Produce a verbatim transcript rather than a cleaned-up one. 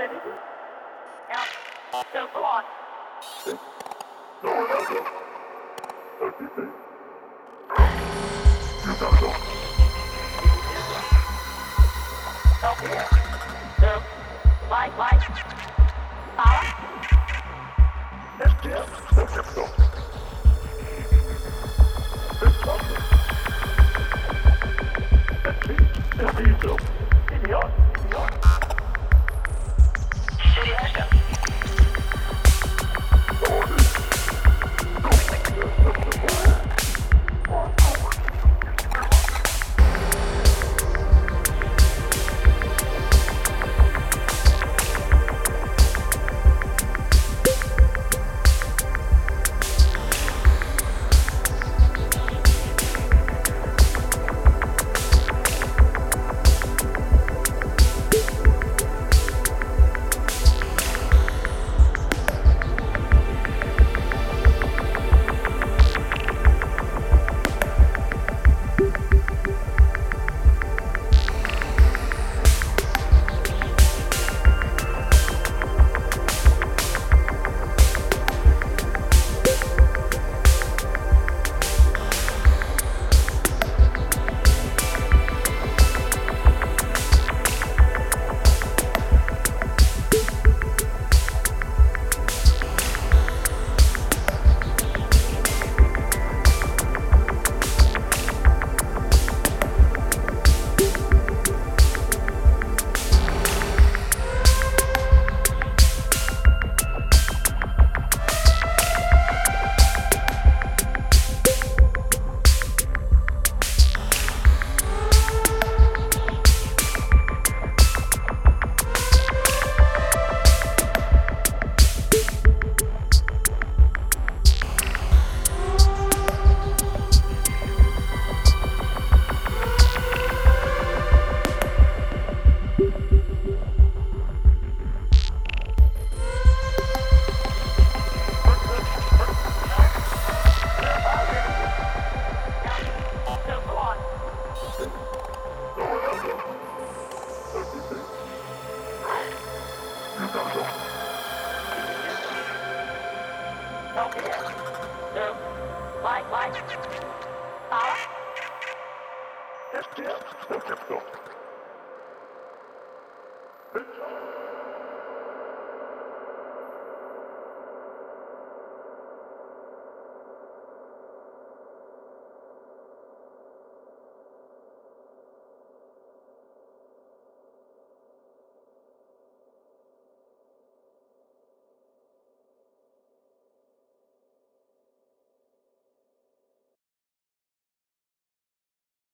So go on. No, no, no. Everything. You don't know. No, no. Why, why? Ah? Let's get let's go. Let's go. Let's go. Idiot. Idiot. Let's go.